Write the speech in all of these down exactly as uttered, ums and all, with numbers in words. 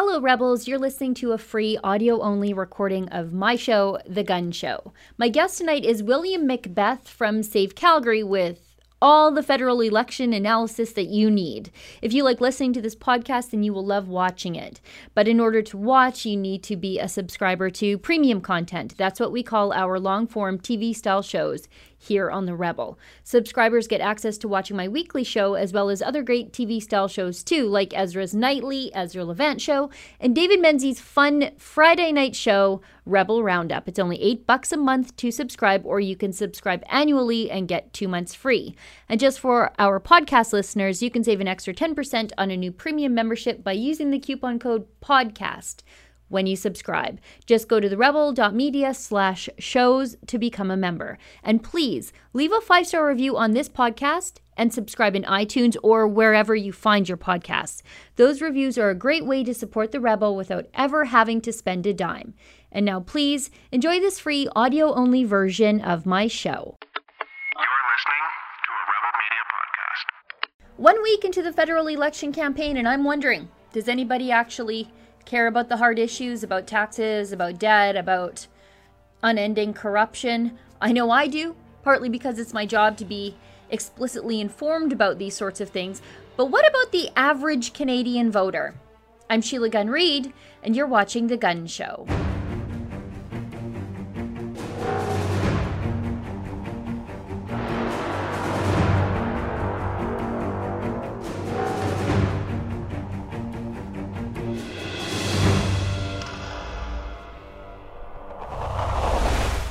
Hello, Rebels. You're listening to a free audio-only recording of my show, The Gun Show. My guest tonight is William Macbeth from Save Calgary with all the federal election analysis that you need. If you like listening to this podcast, then you will love watching it. But in order to watch, you need to be a subscriber to premium content. That's what we call our long-form T V-style shows here on The Rebel. Subscribers get access to watching my weekly show as well as other great T V-style shows too, like Ezra's Nightly, Ezra Levant Show, and David Menzies' fun Friday night show, Rebel Roundup. It's only eight bucks a month to subscribe, or you can subscribe annually and get two months free. And just for our podcast listeners, you can save an extra ten percent on a new premium membership by using the coupon code PODCAST. When you subscribe, just go to therebel.media slash shows to become a member. And please leave a five-star review on this podcast and subscribe in iTunes or wherever you find your podcasts. Those reviews are a great way to support The Rebel without ever having to spend a dime. And now please enjoy this free audio-only version of my show. You're listening to a Rebel Media podcast. One week into the federal election campaign, and I'm wondering, does anybody actually care about the hard issues, about taxes, about debt, about unending corruption? I know I do, partly because it's my job to be explicitly informed about these sorts of things. But what about the average Canadian voter? I'm Sheila Gunn Reid, and you're watching The Gun Show.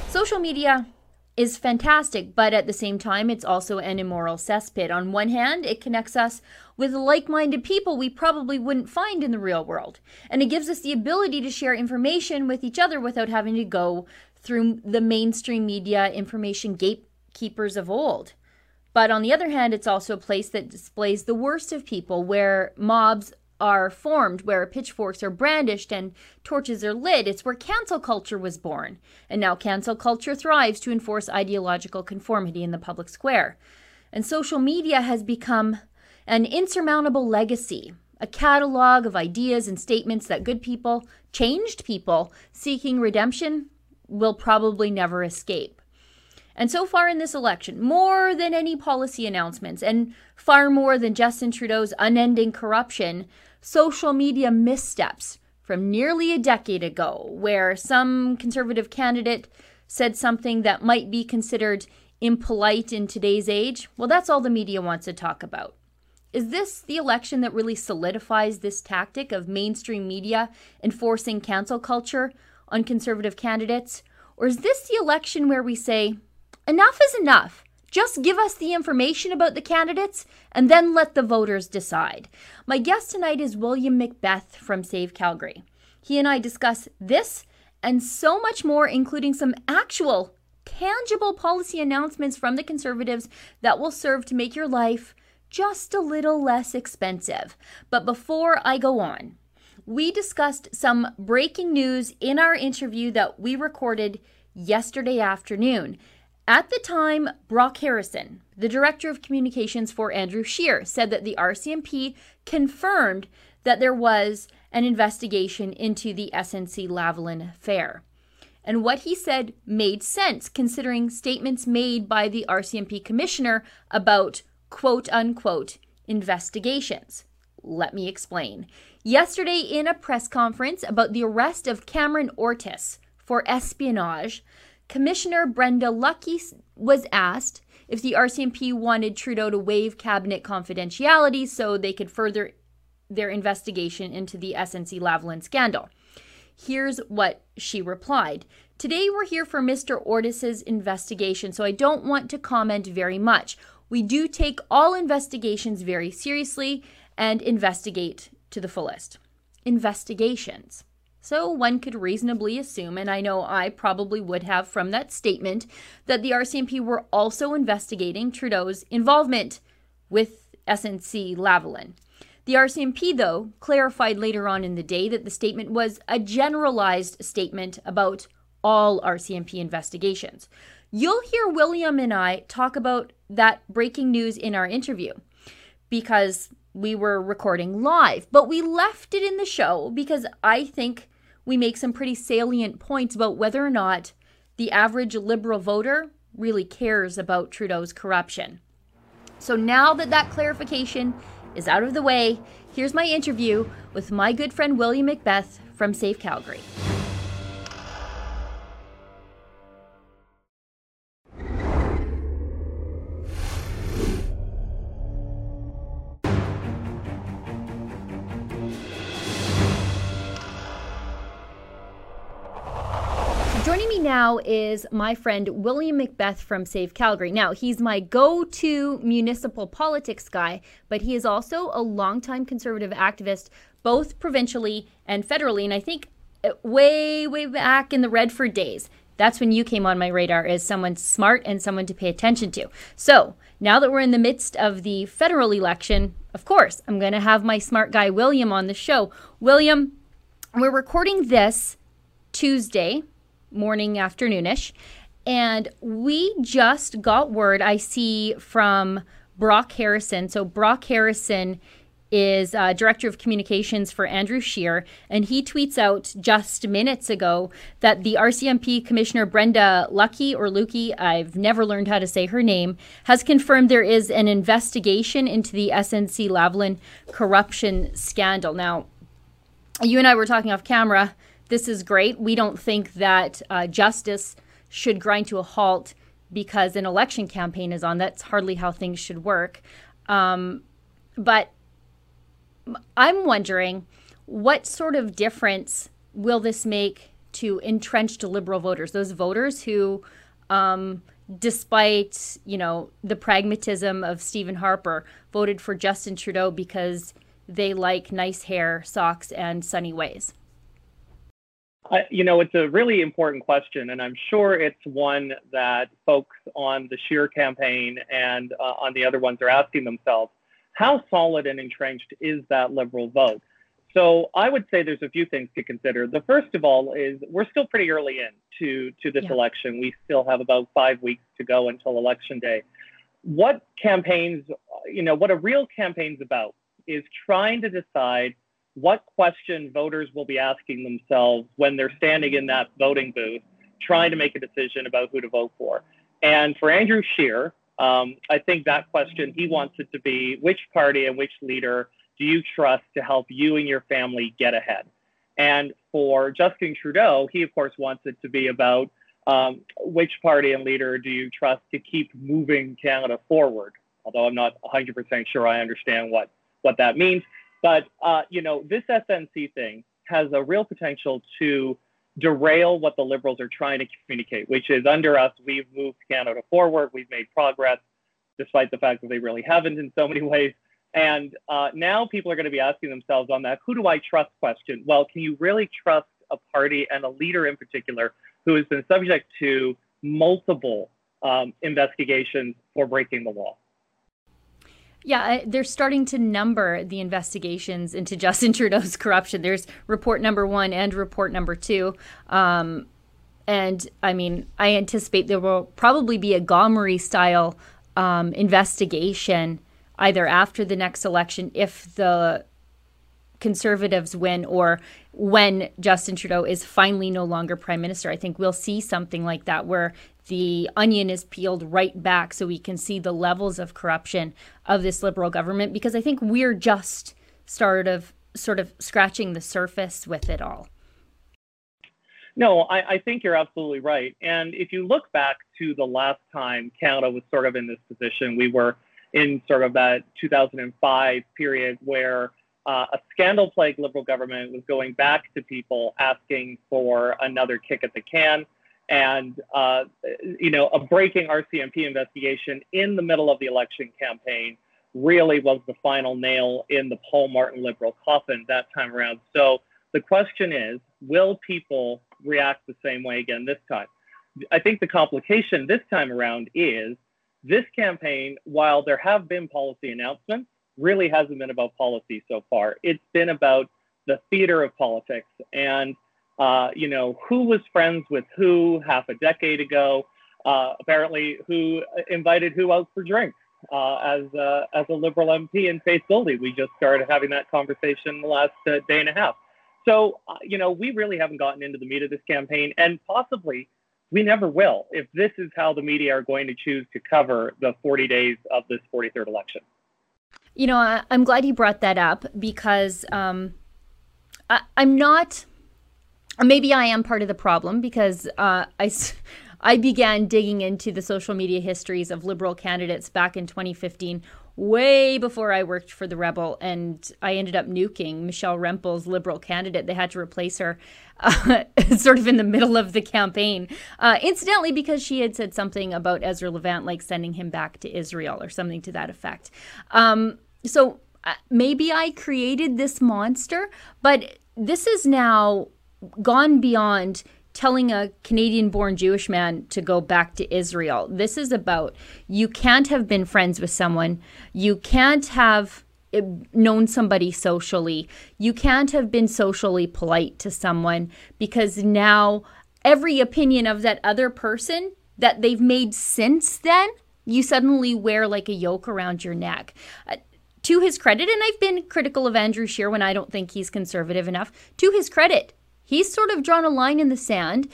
Social media is fantastic, but at the same time, it's also an immoral cesspit. On one hand, it connects us with like-minded people we probably wouldn't find in the real world, and it gives us the ability to share information with each other without having to go through the mainstream media information gatekeepers of old. But on the other hand, it's also a place that displays the worst of people, where mobs are formed, where pitchforks are brandished and torches are lit. It's where cancel culture was born. And now cancel culture thrives to enforce ideological conformity in the public square. And social media has become an insurmountable legacy, a catalog of ideas and statements that good people, changed people, seeking redemption will probably never escape. And so far in this election, more than any policy announcements, and far more than Justin Trudeau's unending corruption, social media missteps from nearly a decade ago, where some conservative candidate said something that might be considered impolite in today's age. Well, that's all the media wants to talk about. Is this the election that really solidifies this tactic of mainstream media enforcing cancel culture on conservative candidates? Or is this the election where we say, enough is enough. Just give us the information about the candidates and then let the voters decide. My guest tonight is William Macbeth from Save Calgary. He and I discuss this and so much more, including some actual, tangible policy announcements from the Conservatives that will serve to make your life just a little less expensive. But before I go on, we discussed some breaking news in our interview that we recorded yesterday afternoon. At the time, Brock Harrison, the Director of Communications for Andrew Scheer, said that the R C M P confirmed that there was an investigation into the S N C-Lavalin affair. And what he said made sense, considering statements made by the R C M P commissioner about quote-unquote investigations. Let me explain. Yesterday, in a press conference about the arrest of Cameron Ortiz for espionage, Commissioner Brenda Lucki was asked if the R C M P wanted Trudeau to waive cabinet confidentiality so they could further their investigation into the S N C-Lavalin scandal. Here's what she replied. Today we're here for Mister Ortiz's investigation, so I don't want to comment very much. We do take all investigations very seriously and investigate to the fullest. Investigations. So one could reasonably assume, and I know I probably would have from that statement, that the R C M P were also investigating Trudeau's involvement with S N C-Lavalin. The R C M P, though, clarified later on in the day that the statement was a generalized statement about all R C M P investigations. You'll hear William and I talk about that breaking news in our interview, because we were recording live, but we left it in the show because I think we make some pretty salient points about whether or not the average Liberal voter really cares about Trudeau's corruption. So now that that clarification is out of the way, here's my interview with my good friend William Macbeth from Save Calgary. Now is my friend William Macbeth from Save Calgary. Now, he's my go-to municipal politics guy, but he is also a longtime Conservative activist, both provincially and federally. And I think way, way back in the Redford days, that's when you came on my radar as someone smart and someone to pay attention to. So now that we're in the midst of the federal election, of course, I'm going to have my smart guy William on the show. William, we're recording this Tuesday morning, afternoonish, and we just got word, I see, from Brock Harrison. So Brock Harrison is uh, Director of Communications for Andrew Scheer, and he tweets out just minutes ago that the R C M P Commissioner Brenda Lucki, or Lucki, I've never learned how to say her name, has confirmed there is an investigation into the S N C-Lavalin corruption scandal. Now, you and I were talking off camera. This is great. We don't think that uh, justice should grind to a halt because an election campaign is on. That's hardly how things should work. Um, but I'm wondering, what sort of difference will this make to entrenched Liberal voters, those voters who, um, despite, you know, the pragmatism of Stephen Harper, voted for Justin Trudeau because they like nice hair, socks, and sunny ways? Uh, you know, it's a really important question, and I'm sure it's one that folks on the Scheer campaign and uh, on the other ones are asking themselves, how solid and entrenched is that Liberal vote? So I would say there's a few things to consider. The first of all is we're still pretty early in to, to this yeah. election. We still have about five weeks to go until Election Day. What campaigns, you know, what a real campaign's about is trying to decide what question voters will be asking themselves when they're standing in that voting booth trying to make a decision about who to vote for. And for Andrew Scheer, um, I think that question, he wants it to be, which party and which leader do you trust to help you and your family get ahead? And for Justin Trudeau, he, of course, wants it to be about um, which party and leader do you trust to keep moving Canada forward? Although I'm not one hundred percent sure I understand what, what that means. But, uh, you know, this S N C thing has a real potential to derail what the Liberals are trying to communicate, which is under us, we've moved Canada forward, we've made progress, despite the fact that they really haven't in so many ways. And uh, now people are going to be asking themselves on that, who do I trust question? Well, can you really trust a party and a leader in particular who has been subject to multiple um, investigations for breaking the law? Yeah, they're starting to number the investigations into Justin Trudeau's corruption. There's report number one and report number two. Um, and I mean, I anticipate there will probably be a Gomery style um, investigation either after the next election if the Conservatives win or when Justin Trudeau is finally no longer Prime Minister. I think we'll see something like that where the onion is peeled right back so we can see the levels of corruption of this Liberal government, because I think we're just sort of, sort of scratching the surface with it all. No, I, I think you're absolutely right. And if you look back to the last time Canada was sort of in this position, we were in sort of that two thousand five period where uh, a scandal-plagued Liberal government was going back to people asking for another kick at the can. And, uh, you know, a breaking R C M P investigation in the middle of the election campaign really was the final nail in the Paul Martin Liberal coffin that time around. So the question is, will people react the same way again this time? I think the complication this time around is this campaign, while there have been policy announcements, really hasn't been about policy so far. It's been about the theater of politics and Uh, you know, who was friends with who half a decade ago, uh, apparently who invited who out for drinks, uh, as uh, as a Liberal M P in Faith Goldie. We just started having that conversation the last uh, day and a half. So, uh, you know, we really haven't gotten into the meat of this campaign, and possibly we never will, if this is how the media are going to choose to cover the forty days of this forty-third election. You know, I, I'm glad you brought that up, because um, I, I'm not, maybe I am part of the problem, because uh, I, I began digging into the social media histories of Liberal candidates back in twenty fifteen, way before I worked for the Rebel, and I ended up nuking Michelle Rempel's Liberal candidate. They had to replace her uh, sort of in the middle of the campaign, uh, incidentally, because she had said something about Ezra Levant, like sending him back to Israel or something to that effect. Um, so maybe I created this monster, but this is now gone beyond telling a Canadian-born Jewish man to go back to Israel. This is about, you can't have been friends with someone. You can't have known somebody socially. You can't have been socially polite to someone, because now every opinion of that other person that they've made since then, you suddenly wear like a yoke around your neck. Uh, to his credit, and I've been critical of Andrew Scheer when I don't think he's conservative enough, to his credit, he's sort of drawn a line in the sand,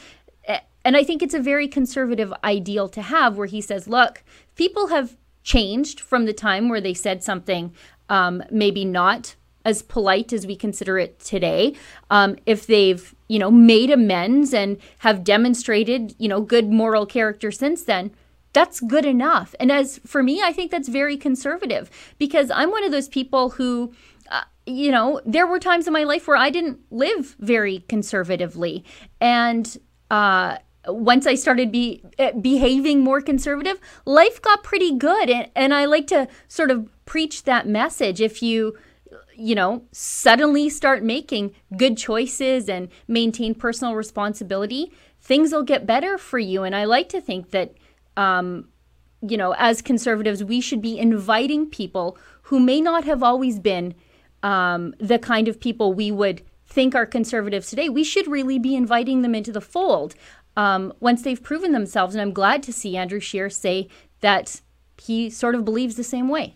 and I think it's a very conservative ideal to have, where he says, look, people have changed from the time where they said something um, maybe not as polite as we consider it today. Um, if they've, you know, made amends and have demonstrated, you know, good moral character since then, that's good enough. And as for me, I think that's very conservative, because I'm one of those people who, uh, you know, there were times in my life where I didn't live very conservatively. And uh, once I started be, behaving more conservative, life got pretty good. And, and I like to sort of preach that message. If you, you know, suddenly start making good choices and maintain personal responsibility, things will get better for you. And I like to think that, um, you know, as conservatives, we should be inviting people who may not have always been Um, the kind of people we would think are conservatives today. We should really be inviting them into the fold um, once they've proven themselves. And I'm glad to see Andrew Scheer say that he sort of believes the same way.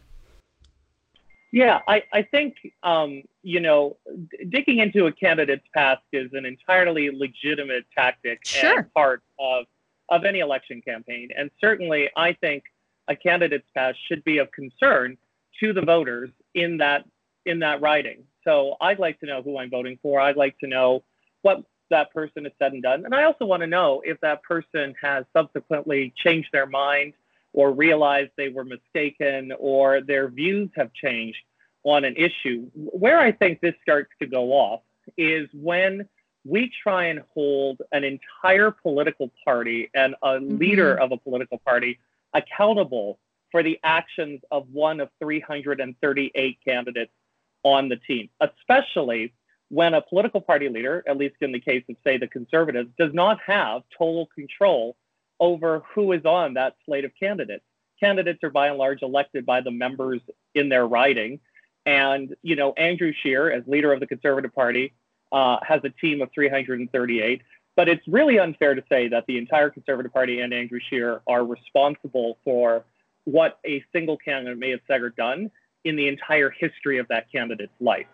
Yeah, I, I think, um, you know, d- digging into a candidate's past is an entirely legitimate tactic sure. and part of, of any election campaign. And certainly I think a candidate's past should be of concern to the voters in that in that writing. So I'd like to know who I'm voting for. I'd like to know what that person has said and done. And I also want to know if that person has subsequently changed their mind or realized they were mistaken or their views have changed on an issue. Where I think this starts to go off is when we try and hold an entire political party and a mm-hmm. leader of a political party accountable for the actions of one of three hundred thirty-eight candidates on the team, especially when a political party leader, at least in the case of, say, the Conservatives, does not have total control over who is on that slate of candidates. Candidates are by and large elected by the members in their riding. And, you know, Andrew Scheer, as leader of the Conservative Party, uh, has a team of three hundred thirty-eight. But it's really unfair to say that the entire Conservative Party and Andrew Scheer are responsible for what a single candidate may have said or done in the entire history of that candidate's life.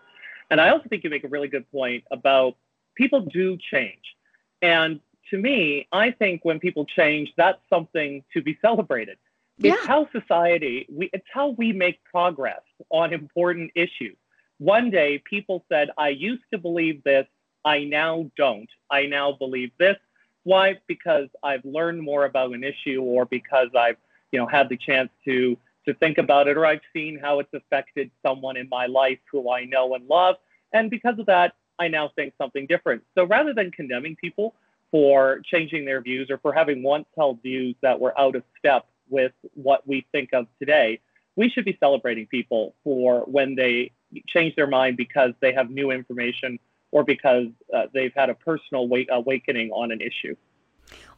And I also think you make a really good point about people do change. And to me, I think when people change, that's something to be celebrated. Yeah. It's how society, we, it's how we make progress on important issues. One day people said, I used to believe this, I now don't. I now believe this. Why? Because I've learned more about an issue, or because I've, you know, had the chance to to think about it, or I've seen how it's affected someone in my life who I know and love. And because of that, I now think something different. So rather than condemning people for changing their views or for having once held views that were out of step with what we think of today, we should be celebrating people for when they change their mind because they have new information or because uh, they've had a personal wake- awakening on an issue.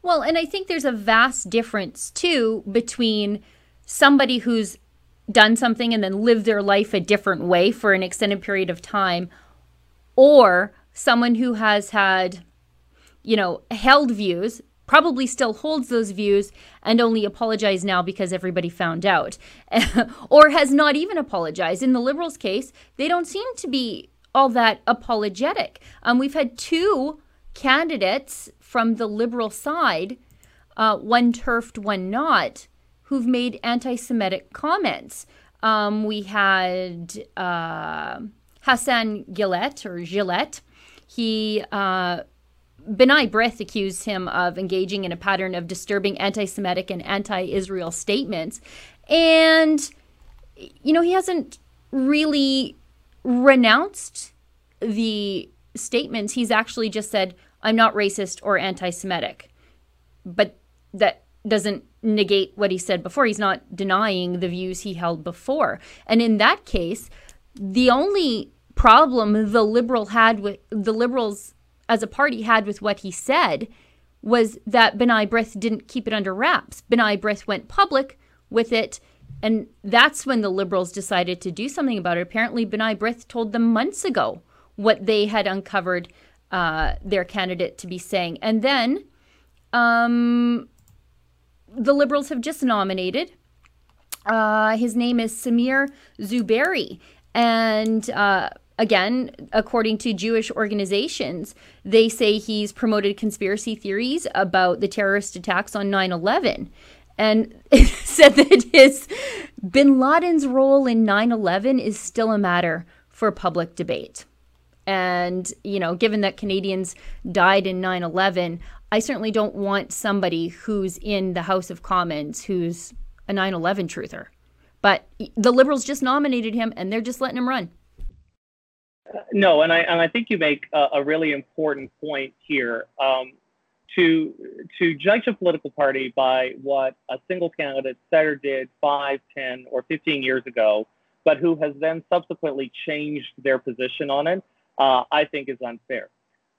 Well, and I think there's a vast difference, too, between somebody who's done something and then lived their life a different way for an extended period of time, or someone who has had, you know, held views probably still holds those views and only apologized now because everybody found out, or has not even apologized. In the Liberals' case, they don't seem to be all that apologetic. Um, we've had two candidates from the Liberal side, uh, one turfed, one not, who've made anti-Semitic comments. Um, we had uh, Hassan Gillette, or Gillette. He... Uh, B'nai B'rith accused him of engaging in a pattern of disturbing anti-Semitic and anti-Israel statements. And, you know, he hasn't really renounced the statements. He's actually just said, I'm not racist or anti-Semitic. But that doesn't negate what he said before. He's not denying the views he held before. And in that case, the only problem the Liberal had with the Liberals as a party had with what he said was that B'nai B'rith didn't keep it under wraps. B'nai B'rith went public with it, and that's when the Liberals decided to do something about it. Apparently, B'nai B'rith told them months ago what they had uncovered uh, their candidate to be saying. And then um, the Liberals have just nominated. Uh, his name is Samir Zuberi, and... Uh, Again, according to Jewish organizations, they say he's promoted conspiracy theories about the terrorist attacks on nine eleven and said that his bin Laden's role in nine eleven is still a matter for public debate. And, you know, given that Canadians died in nine eleven, I certainly don't want somebody who's in the House of Commons who's a nine eleven truther. But the Liberals just nominated him and they're just letting him run. No, and I and I think you make a, a really important point here. Um, to to judge a political party by what a single candidate said or did five, ten, or fifteen years ago, but who has then subsequently changed their position on it, uh, I think is unfair.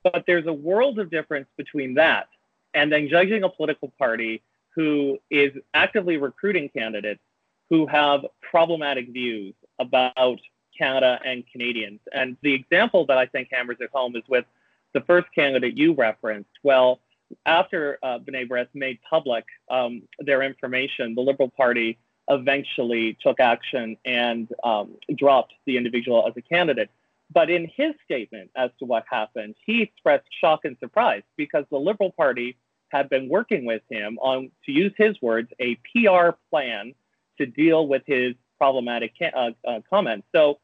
But there's a world of difference between that and then judging a political party who is actively recruiting candidates who have problematic views about Canada and Canadians. And the example that I think hammers at home is with the first candidate you referenced. Well, after uh, B'nai B'rith made public um, their information, the Liberal Party eventually took action and um, dropped the individual as a candidate. But in his statement as to what happened, he expressed shock and surprise because the Liberal Party had been working with him on, to use his words, a P R plan to deal with his problematic uh, uh, comments. So,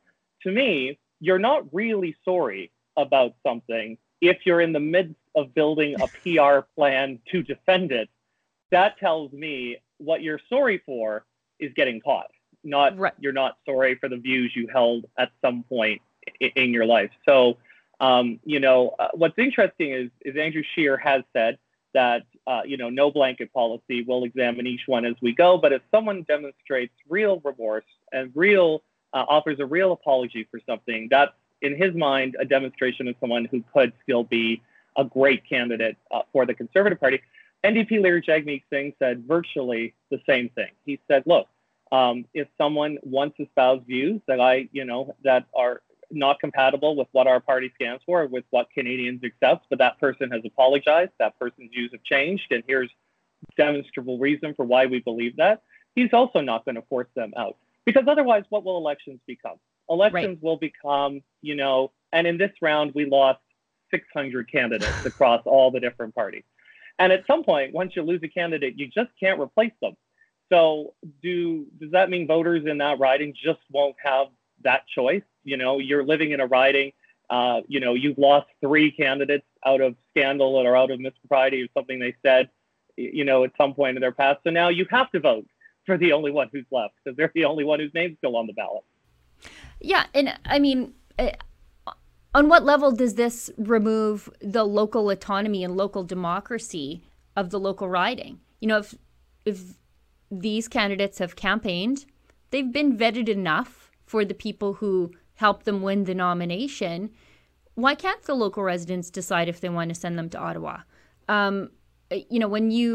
to me, you're not really sorry about something if you're in the midst of building a P R plan to defend it. That tells me what you're sorry for is getting caught, not right. You're not sorry for the views you held at some point in, in your life. So, um, you know, uh, what's interesting is, is Andrew Scheer has said that, uh, you know, no blanket policy. We'll examine each one as we go. But if someone demonstrates real remorse and real Uh, offers a real apology for something, that's, in his mind, a demonstration of someone who could still be a great candidate uh, for the Conservative Party. N D P leader Jagmeet Singh said virtually the same thing. He said, look, um, if someone wants to espouse views that I, you know, that are not compatible with what our party stands for, with what Canadians accept, but that person has apologized, that person's views have changed, and here's demonstrable reason for why we believe that, he's also not going to force them out. Because otherwise, what will elections become? Elections right. will become, you know, and in this round, we lost six hundred candidates across all the different parties. And at some point, once you lose a candidate, you just can't replace them. So do does that mean voters in that riding just won't have that choice? You know, you're living in a riding, uh, you know, you've lost three candidates out of scandal or out of mispropriety or something they said, you know, at some point in their past. So now you have to vote for the only one who's left, because they're the only one whose name's still on the ballot. Yeah, and I mean, on what level does this remove the local autonomy and local democracy of the local riding? You know, if if these candidates have campaigned, they've been vetted enough for the people who helped them win the nomination. Why can't the local residents decide if they want to send them to Ottawa? Um, You know, when you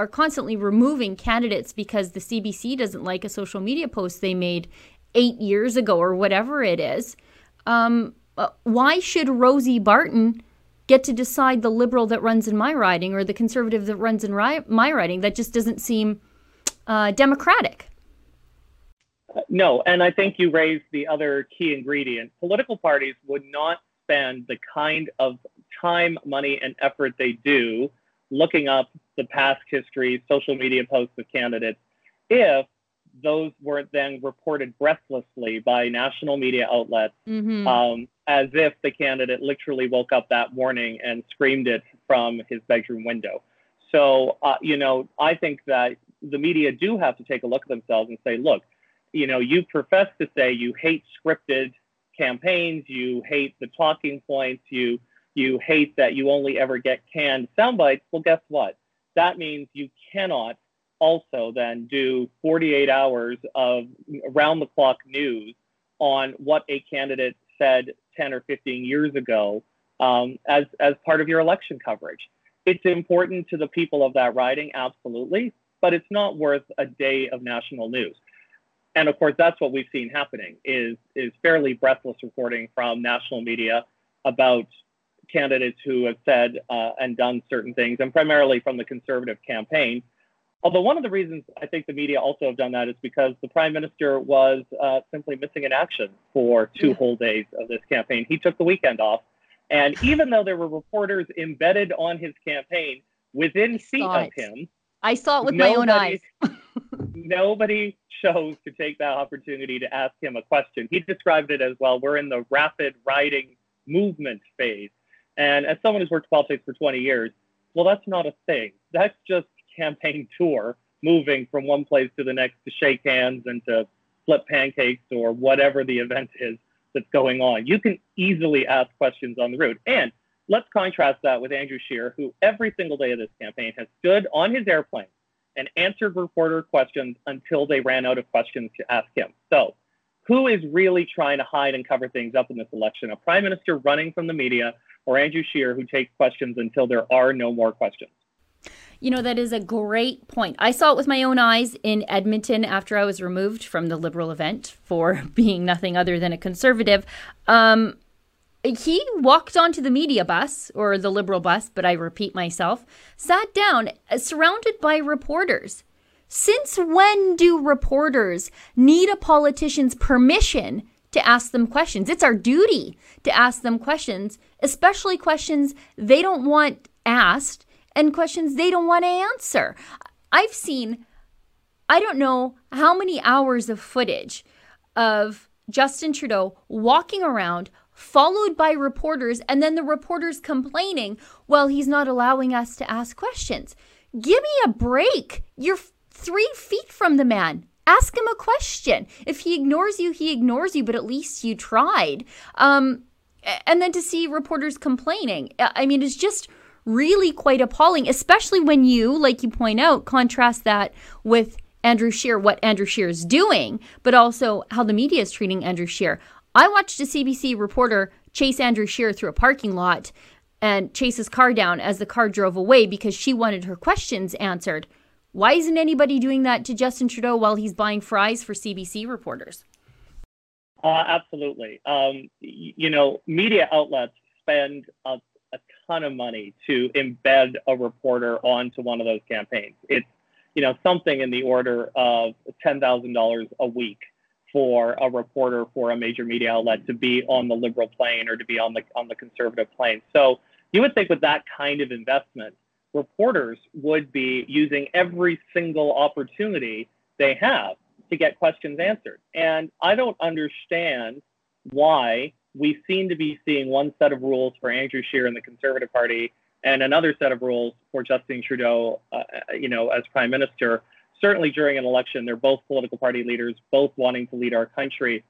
are constantly removing candidates because the C B C doesn't like a social media post they made eight years ago or whatever it is, um, why should Rosie Barton get to decide the liberal that runs in my riding or the conservative that runs in ri- my riding. That just doesn't seem uh, democratic. No, and I think you raised the other key ingredient. Political parties would not spend the kind of time, money, and effort they do looking up the past history, social media posts of candidates, if those weren't then reported breathlessly by national media outlets, mm-hmm. um, as if the candidate literally woke up that morning and screamed it from his bedroom window. So, uh, you know, I think that the media do have to take a look at themselves and say, look, you know, you profess to say you hate scripted campaigns, you hate the talking points, you you hate that you only ever get canned sound bites. Well, guess what? That means you cannot also then do forty-eight hours of round-the-clock news on what a candidate said ten or fifteen years ago um, as, as part of your election coverage. It's important to the people of that riding, absolutely, but it's not worth a day of national news. And, of course, that's what we've seen happening, is, is fairly breathless reporting from national media about candidates who have said uh, and done certain things, and primarily from the Conservative campaign. Although one of the reasons I think the media also have done that is because the Prime Minister was uh, simply missing in action for two yeah. whole days of this campaign. He took the weekend off. And even though there were reporters embedded on his campaign within feet of him. I saw it with nobody, my own eyes. Nobody chose to take that opportunity to ask him a question. He described it as, well, we're in the rapid riding movement phase. And as someone who's worked politics for twenty years, well, that's not a thing. That's just campaign tour, moving from one place to the next to shake hands and to flip pancakes or whatever the event is that's going on. You can easily ask questions on the road. And let's contrast that with Andrew Scheer, who every single day of this campaign has stood on his airplane and answered reporter questions until they ran out of questions to ask him. So who is really trying to hide and cover things up in this election? A prime minister running from the media, or Andrew Scheer, who takes questions until there are no more questions? You know, that is a great point. I saw it with my own eyes in Edmonton after I was removed from the Liberal event for being nothing other than a Conservative. Um, he walked onto the media bus, or the Liberal bus, but I repeat myself, sat down, surrounded by reporters. Since when do reporters need a politician's permission to ask them questions? It's our duty to ask them questions, especially questions they don't want asked and questions they don't want to answer. I've seen, I don't know how many hours of footage of Justin Trudeau walking around, followed by reporters, and then the reporters complaining, well, he's not allowing us to ask questions. Give me a break. You're three feet from the man. Ask him a question. If he ignores you, he ignores you, but at least you tried. Um, and then to see reporters complaining, I mean, it's just really quite appalling, especially when you, like you point out, contrast that with Andrew Scheer, what Andrew Scheer is doing, but also how the media is treating Andrew Scheer. I watched a C B C reporter chase Andrew Scheer through a parking lot and chase his car down as the car drove away because she wanted her questions answered. Why isn't anybody doing that to Justin Trudeau while he's buying fries for C B C reporters? Uh, absolutely. Um, you know, media outlets spend a, a ton of money to embed a reporter onto one of those campaigns. It's, you know, something in the order of ten thousand dollars a week for a reporter for a major media outlet to be on the Liberal plane or to be on the on the Conservative plane. So you would think with that kind of investment, reporters would be using every single opportunity they have to get questions answered. And I don't understand why we seem to be seeing one set of rules for Andrew Scheer and the Conservative Party and another set of rules for Justin Trudeau, uh, you know, as Prime Minister. Certainly during an election, they're both political party leaders, both wanting to lead our country.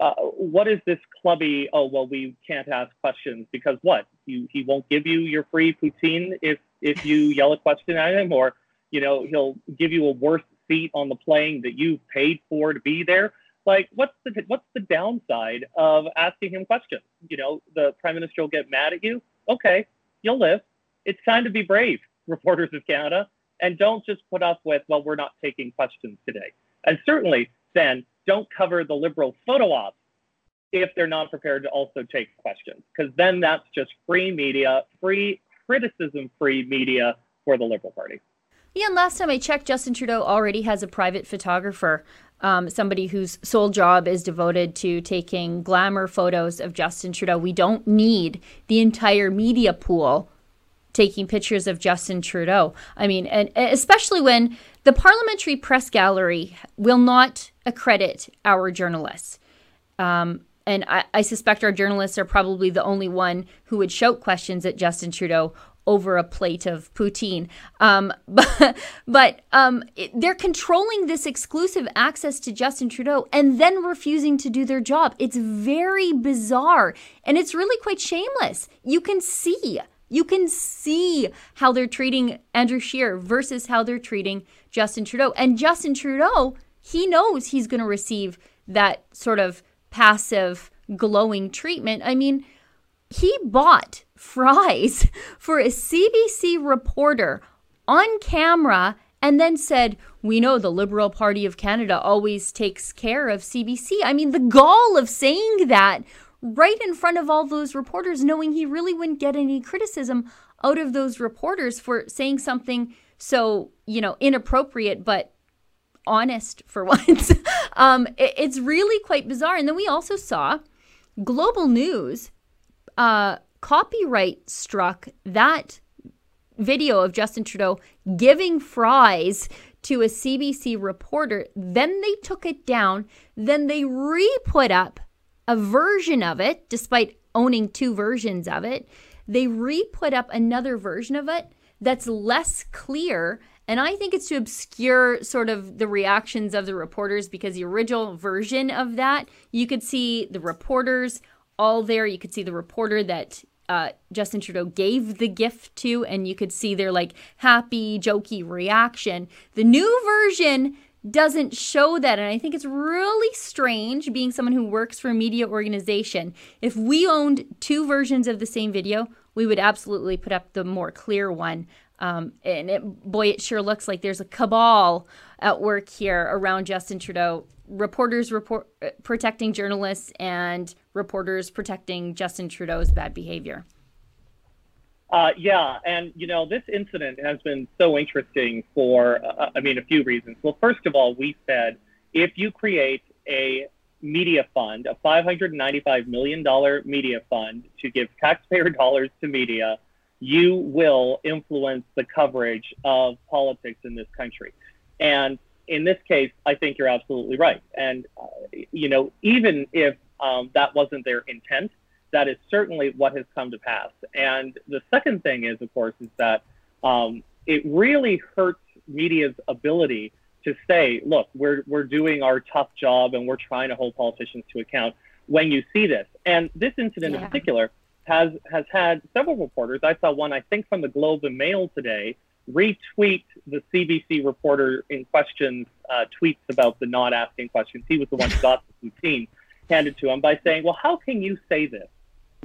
Uh, what is this clubby, oh, well, we can't ask questions because what? He, he won't give you your free poutine if if you yell a question at him, or, you know, he'll give you a worse seat on the plane that you've paid for to be there. Like, what's the what's the downside of asking him questions? You know, the Prime Minister will get mad at you. Okay, you'll live. It's time to be brave, reporters of Canada, and don't just put up with, well, we're not taking questions today. And certainly, then, don't cover the Liberal photo ops if they're not prepared to also take questions, because then that's just free media, free criticism, free media for the Liberal Party. Yeah, and last time I checked, Justin Trudeau already has a private photographer, um, somebody whose sole job is devoted to taking glamour photos of Justin Trudeau. We don't need the entire media pool taking pictures of Justin Trudeau. I mean, and especially when the Parliamentary Press Gallery will not accredit our journalists. Um, and I, I suspect our journalists are probably the only one who would shout questions at Justin Trudeau over a plate of poutine. Um, but but um, it, they're controlling this exclusive access to Justin Trudeau and then refusing to do their job. It's very bizarre, and it's really quite shameless. You can see, you can see how they're treating Andrew Scheer versus how they're treating Justin Trudeau. And Justin Trudeau, he knows he's going to receive that sort of passive, glowing treatment. I mean, he bought fries for a C B C reporter on camera and then said, we know the Liberal Party of Canada always takes care of C B C. I mean, the gall of saying that right in front of all those reporters, knowing he really wouldn't get any criticism out of those reporters for saying something so, you know, inappropriate, but honest for once. um, it, it's really quite bizarre. And then we also saw Global News uh, copyright struck that video of Justin Trudeau giving fries to a C B C reporter. Then they took it down. Then they re-put up a version of it, despite owning two versions of it. They re-put up another version of it that's less clear, and I think it's to obscure sort of the reactions of the reporters, because the original version of that, you could see the reporters all there. You could see the reporter that uh, Justin Trudeau gave the gift to, and you could see their like happy, jokey reaction. The new version doesn't show that, and I think it's really strange, being someone who works for a media organization. If we owned two versions of the same video, we would absolutely put up the more clear one. Um, and it, boy, it sure looks like there's a cabal at work here around Justin Trudeau. Reporters report, uh, protecting journalists, and reporters protecting Justin Trudeau's bad behavior. Uh, yeah, and, you know, this incident has been so interesting for, uh, I mean, a few reasons. Well, first of all, we said, if you create a media fund, a five hundred ninety-five million dollars media fund to give taxpayer dollars to media, you will influence the coverage of politics in this country. And in this case, I think you're absolutely right. And, uh, you know, even if um, that wasn't their intent, that is certainly what has come to pass. And the second thing is, of course, is that um, it really hurts media's ability to say, look, we're we're doing our tough job and we're trying to hold politicians to account when you see this. And this incident yeah. in particular has, has had several reporters. I saw one, I think, from the Globe and Mail today, retweet the C B C reporter in question's uh, tweets about the not asking questions. He was the one who got the routine handed to him by saying, well, how can you say this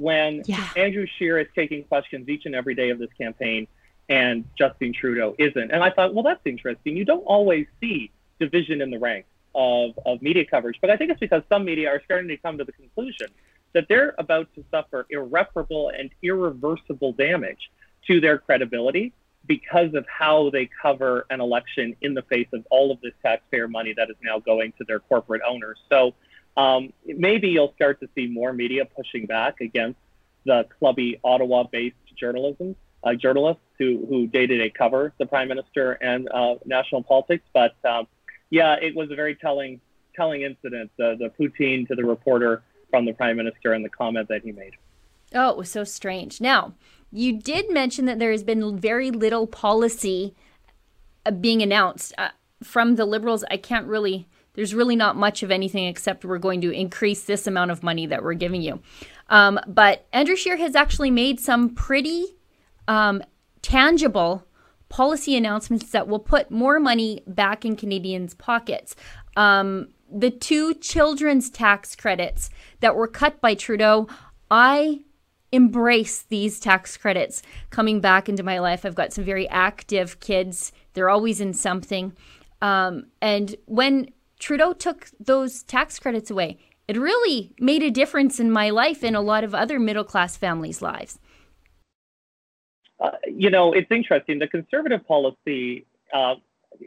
when yeah. Andrew Scheer is taking questions each and every day of this campaign and Justin Trudeau isn't? And I thought, well, that's interesting. You don't always see division in the ranks of, of media coverage, but I think it's because some media are starting to come to the conclusion that they're about to suffer irreparable and irreversible damage to their credibility because of how they cover an election in the face of all of this taxpayer money that is now going to their corporate owners. So Um, maybe you'll start to see more media pushing back against the clubby Ottawa-based journalism, uh, journalists who, who day-to-day cover the Prime Minister and uh, national politics. But um, yeah, it was a very telling telling incident, the, the poutine to the reporter from the Prime Minister and the comment that he made. Oh, it was so strange. Now, you did mention that there has been very little policy being announced uh, from the Liberals. I can't really... There's really not much of anything except we're going to increase this amount of money that we're giving you. Um, but Andrew Scheer has actually made some pretty um, tangible policy announcements that will put more money back in Canadians' pockets. Um, the two children's tax credits that were cut by Trudeau, I embrace these tax credits coming back into my life. I've got some very active kids. They're always in something. Um, and when Trudeau took those tax credits away, It really made a difference in my life and a lot of other middle-class families' lives. Uh, you know, it's interesting. The conservative policy, uh,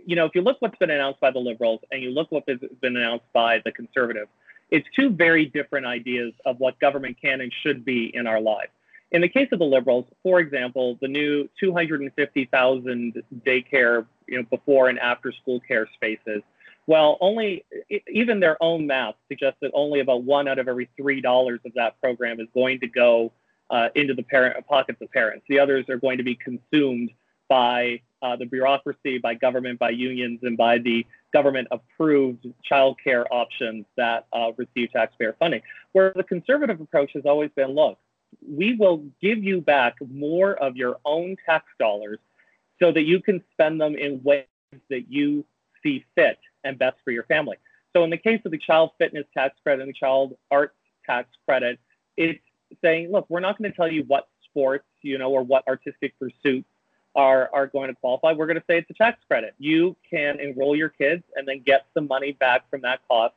you know, if you look what's been announced by the Liberals and you look what's been announced by the Conservatives, it's two very different ideas of what government can and should be in our lives. In the case of the Liberals, for example, the new two hundred fifty thousand daycare, you know, before and after school care spaces. Well, only even their own math suggests that only about one out of every three dollars of that program is going to go uh, into the parent pockets of parents. The others are going to be consumed by uh, the bureaucracy, by government, by unions, and by the government-approved childcare options that uh, receive taxpayer funding. Where the conservative approach has always been: look, we will give you back more of your own tax dollars so that you can spend them in ways that you see fit and best for your family. So in the case of the child fitness tax credit and the child arts tax credit, it's saying, look, we're not going to tell you what sports, you know, or what artistic pursuits are, are going to qualify. We're going to say it's a tax credit. You can enroll your kids and then get some money back from that cost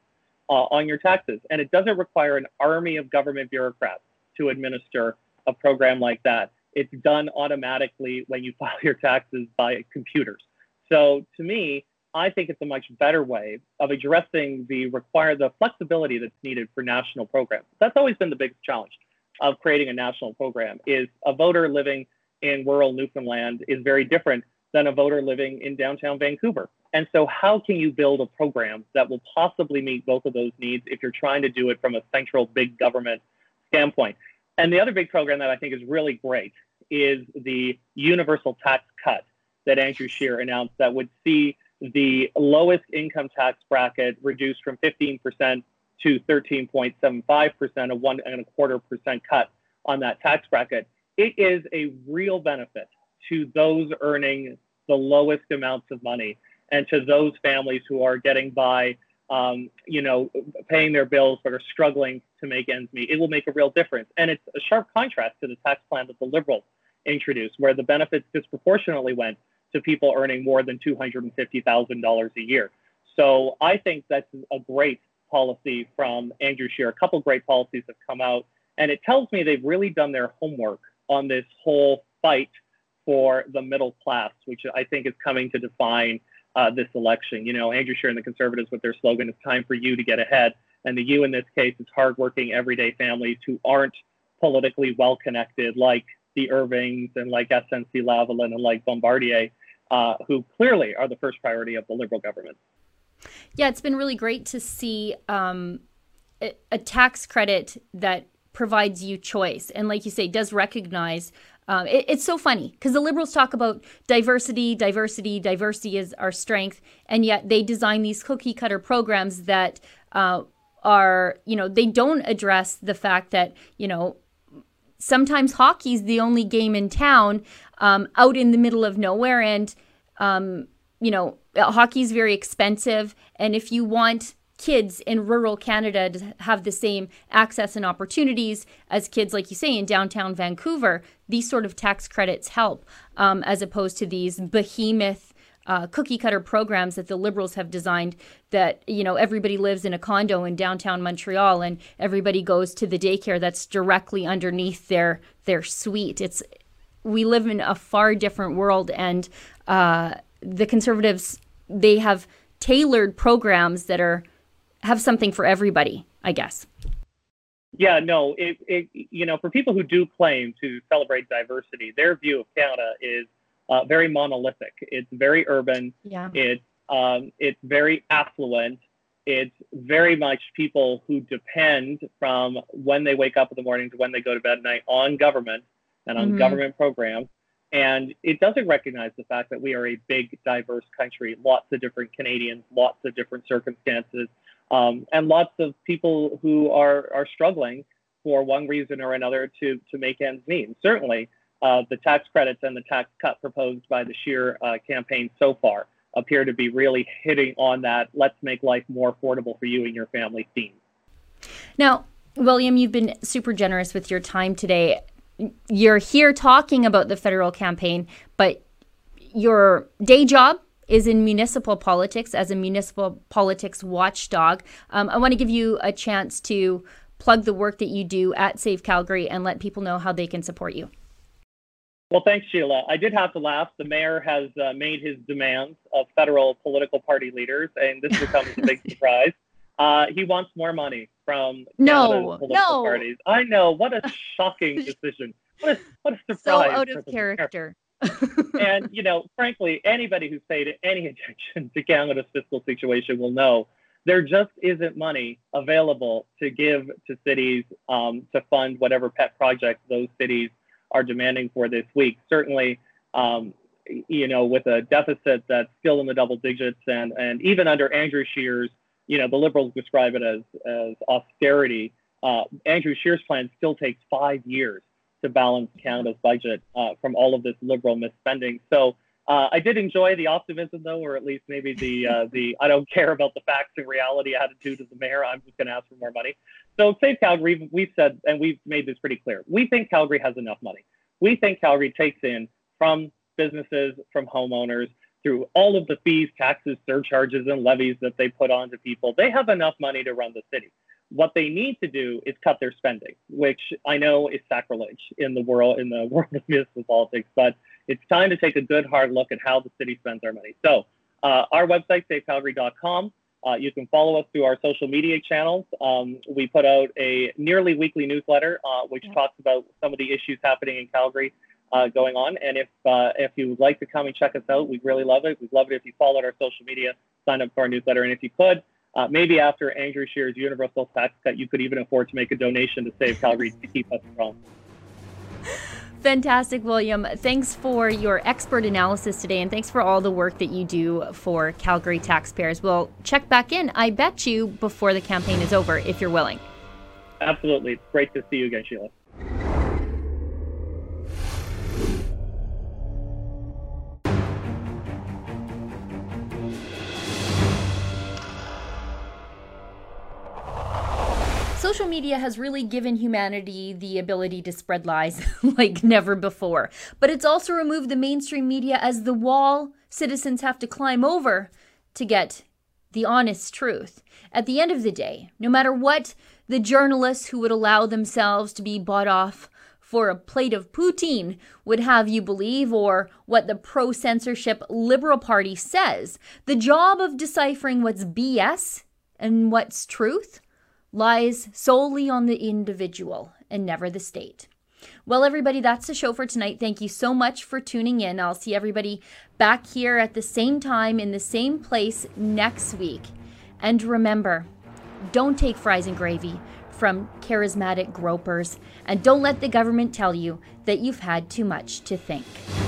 uh, on your taxes. And it doesn't require an army of government bureaucrats to administer a program like that. It's done automatically when you file your taxes by computers. So to me, I think it's a much better way of addressing the require the flexibility that's needed for national programs. That's always been the biggest challenge of creating a national program, is a voter living in rural Newfoundland is very different than a voter living in downtown Vancouver. And so how can you build a program that will possibly meet both of those needs if you're trying to do it from a central big government standpoint? And the other big program that I think is really great is the universal tax cut that Andrew Scheer announced that would see the lowest income tax bracket reduced from fifteen percent to thirteen point seven five percent, a one and a quarter percent cut on that tax bracket. It is a real benefit to those earning the lowest amounts of money and to those families who are getting by, um, you know, paying their bills but are struggling to make ends meet. It will make a real difference. And it's a sharp contrast to the tax plan that the Liberals introduced, where the benefits disproportionately went to people earning more than two hundred fifty thousand dollars a year. So I think that's a great policy from Andrew Scheer. A couple great policies have come out, and it tells me they've really done their homework on this whole fight for the middle class, which I think is coming to define uh, this election. You know, Andrew Scheer and the Conservatives with their slogan, "It's time for you to get ahead." And the you in this case is hardworking, everyday families who aren't politically well-connected like the Irvings and like S N C Lavalin and like Bombardier, Uh, who clearly are the first priority of the Liberal government. Yeah, it's been really great to see um, a, a tax credit that provides you choice. And like you say, does recognize, um, it, it's so funny because the Liberals talk about diversity, diversity, diversity is our strength. And yet they design these cookie cutter programs that uh, are, you know, they don't address the fact that, you know, sometimes hockey's the only game in town, um, out in the middle of nowhere. And, um, you know, hockey's very expensive. And if you want kids in rural Canada to have the same access and opportunities as kids, like you say, in downtown Vancouver, these sort of tax credits help, um, as opposed to these behemoth uh, cookie cutter programs that the Liberals have designed that, you know, everybody lives in a condo in downtown Montreal and everybody goes to the daycare that's directly underneath their their suite. It's we live in a far different world, and uh, the Conservatives, they have tailored programs that are have something for everybody, I guess. Yeah, no, it, it you know, for people who do claim to celebrate diversity, their view of Canada is Uh, very monolithic. It's very urban. Yeah. It's um, it's very affluent. It's very much people who depend from when they wake up in the morning to when they go to bed at night on government and on mm-hmm. government programs. And it doesn't recognize the fact that we are a big, diverse country, lots of different Canadians, lots of different circumstances, um, and lots of people who are, are struggling for one reason or another to, to make ends meet. And certainly, Uh, the tax credits and the tax cut proposed by the Scheer uh, campaign so far appear to be really hitting on that let's make life more affordable for you and your family theme. Now, William, you've been super generous with your time today. You're here talking about the federal campaign, but your day job is in municipal politics as a municipal politics watchdog. Um, I want to give you a chance to plug the work that you do at Save Calgary and let people know how they can support you. Well, thanks, Sheila. I did have to laugh. The mayor has uh, made his demands of federal political party leaders, and this becomes a big surprise. Uh, he wants more money from no, Canada's political no. parties. I know. What a shocking decision. What a, what a surprise. So out of character. And, you know, frankly, anybody who's paid any attention to Canada's fiscal situation will know there just isn't money available to give to cities um, to fund whatever pet projects those cities are demanding for this week. Certainly, um, you know, with a deficit that's still in the double digits, and, and even under Andrew Scheer's, you know, the Liberals describe it as, as austerity. Uh, Andrew Scheer's plan still takes five years to balance Canada's budget uh, from all of this Liberal misspending. So uh, I did enjoy the optimism, though, or at least maybe the, uh, the I don't care about the facts and reality attitude of the mayor. I'm just going to ask for more money. So Save Calgary, we've said, and we've made this pretty clear, we think Calgary has enough money. We think Calgary takes in from businesses, from homeowners, through all of the fees, taxes, surcharges, and levies that they put onto people. They have enough money to run the city. What they need to do is cut their spending, which I know is sacrilege in the world in the world of municipal politics, but it's time to take a good hard look at how the city spends our money. So uh, our website, safe calgary dot com. Uh, you can follow us through our social media channels. Um, we put out a nearly weekly newsletter, uh, which yeah. talks about some of the issues happening in Calgary uh, going on. And if uh, if you would like to come and check us out, we'd really love it. We'd love it if you followed our social media, sign up for our newsletter. And if you could, Uh, maybe after Andrew Scheer's universal tax cut, you could even afford to make a donation to Save Calgary to keep us strong. Fantastic, William. Thanks for your expert analysis today, and thanks for all the work that you do for Calgary taxpayers. We'll check back in, I bet you, before the campaign is over, if you're willing. Absolutely. It's great to see you again, Sheila. Social media has really given humanity the ability to spread lies like never before. But it's also removed the mainstream media as the wall citizens have to climb over to get the honest truth. At the end of the day, no matter what, the journalists who would allow themselves to be bought off for a plate of poutine would have you believe, or what the pro-censorship Liberal Party says, the job of deciphering what's B S and what's truth lies solely on the individual and never the state. Well, everybody, that's the show for tonight. Thank you so much for tuning in. I'll see everybody back here at the same time in the same place next week. And remember, don't take fries and gravy from charismatic gropers, and don't let the government tell you that you've had too much to think.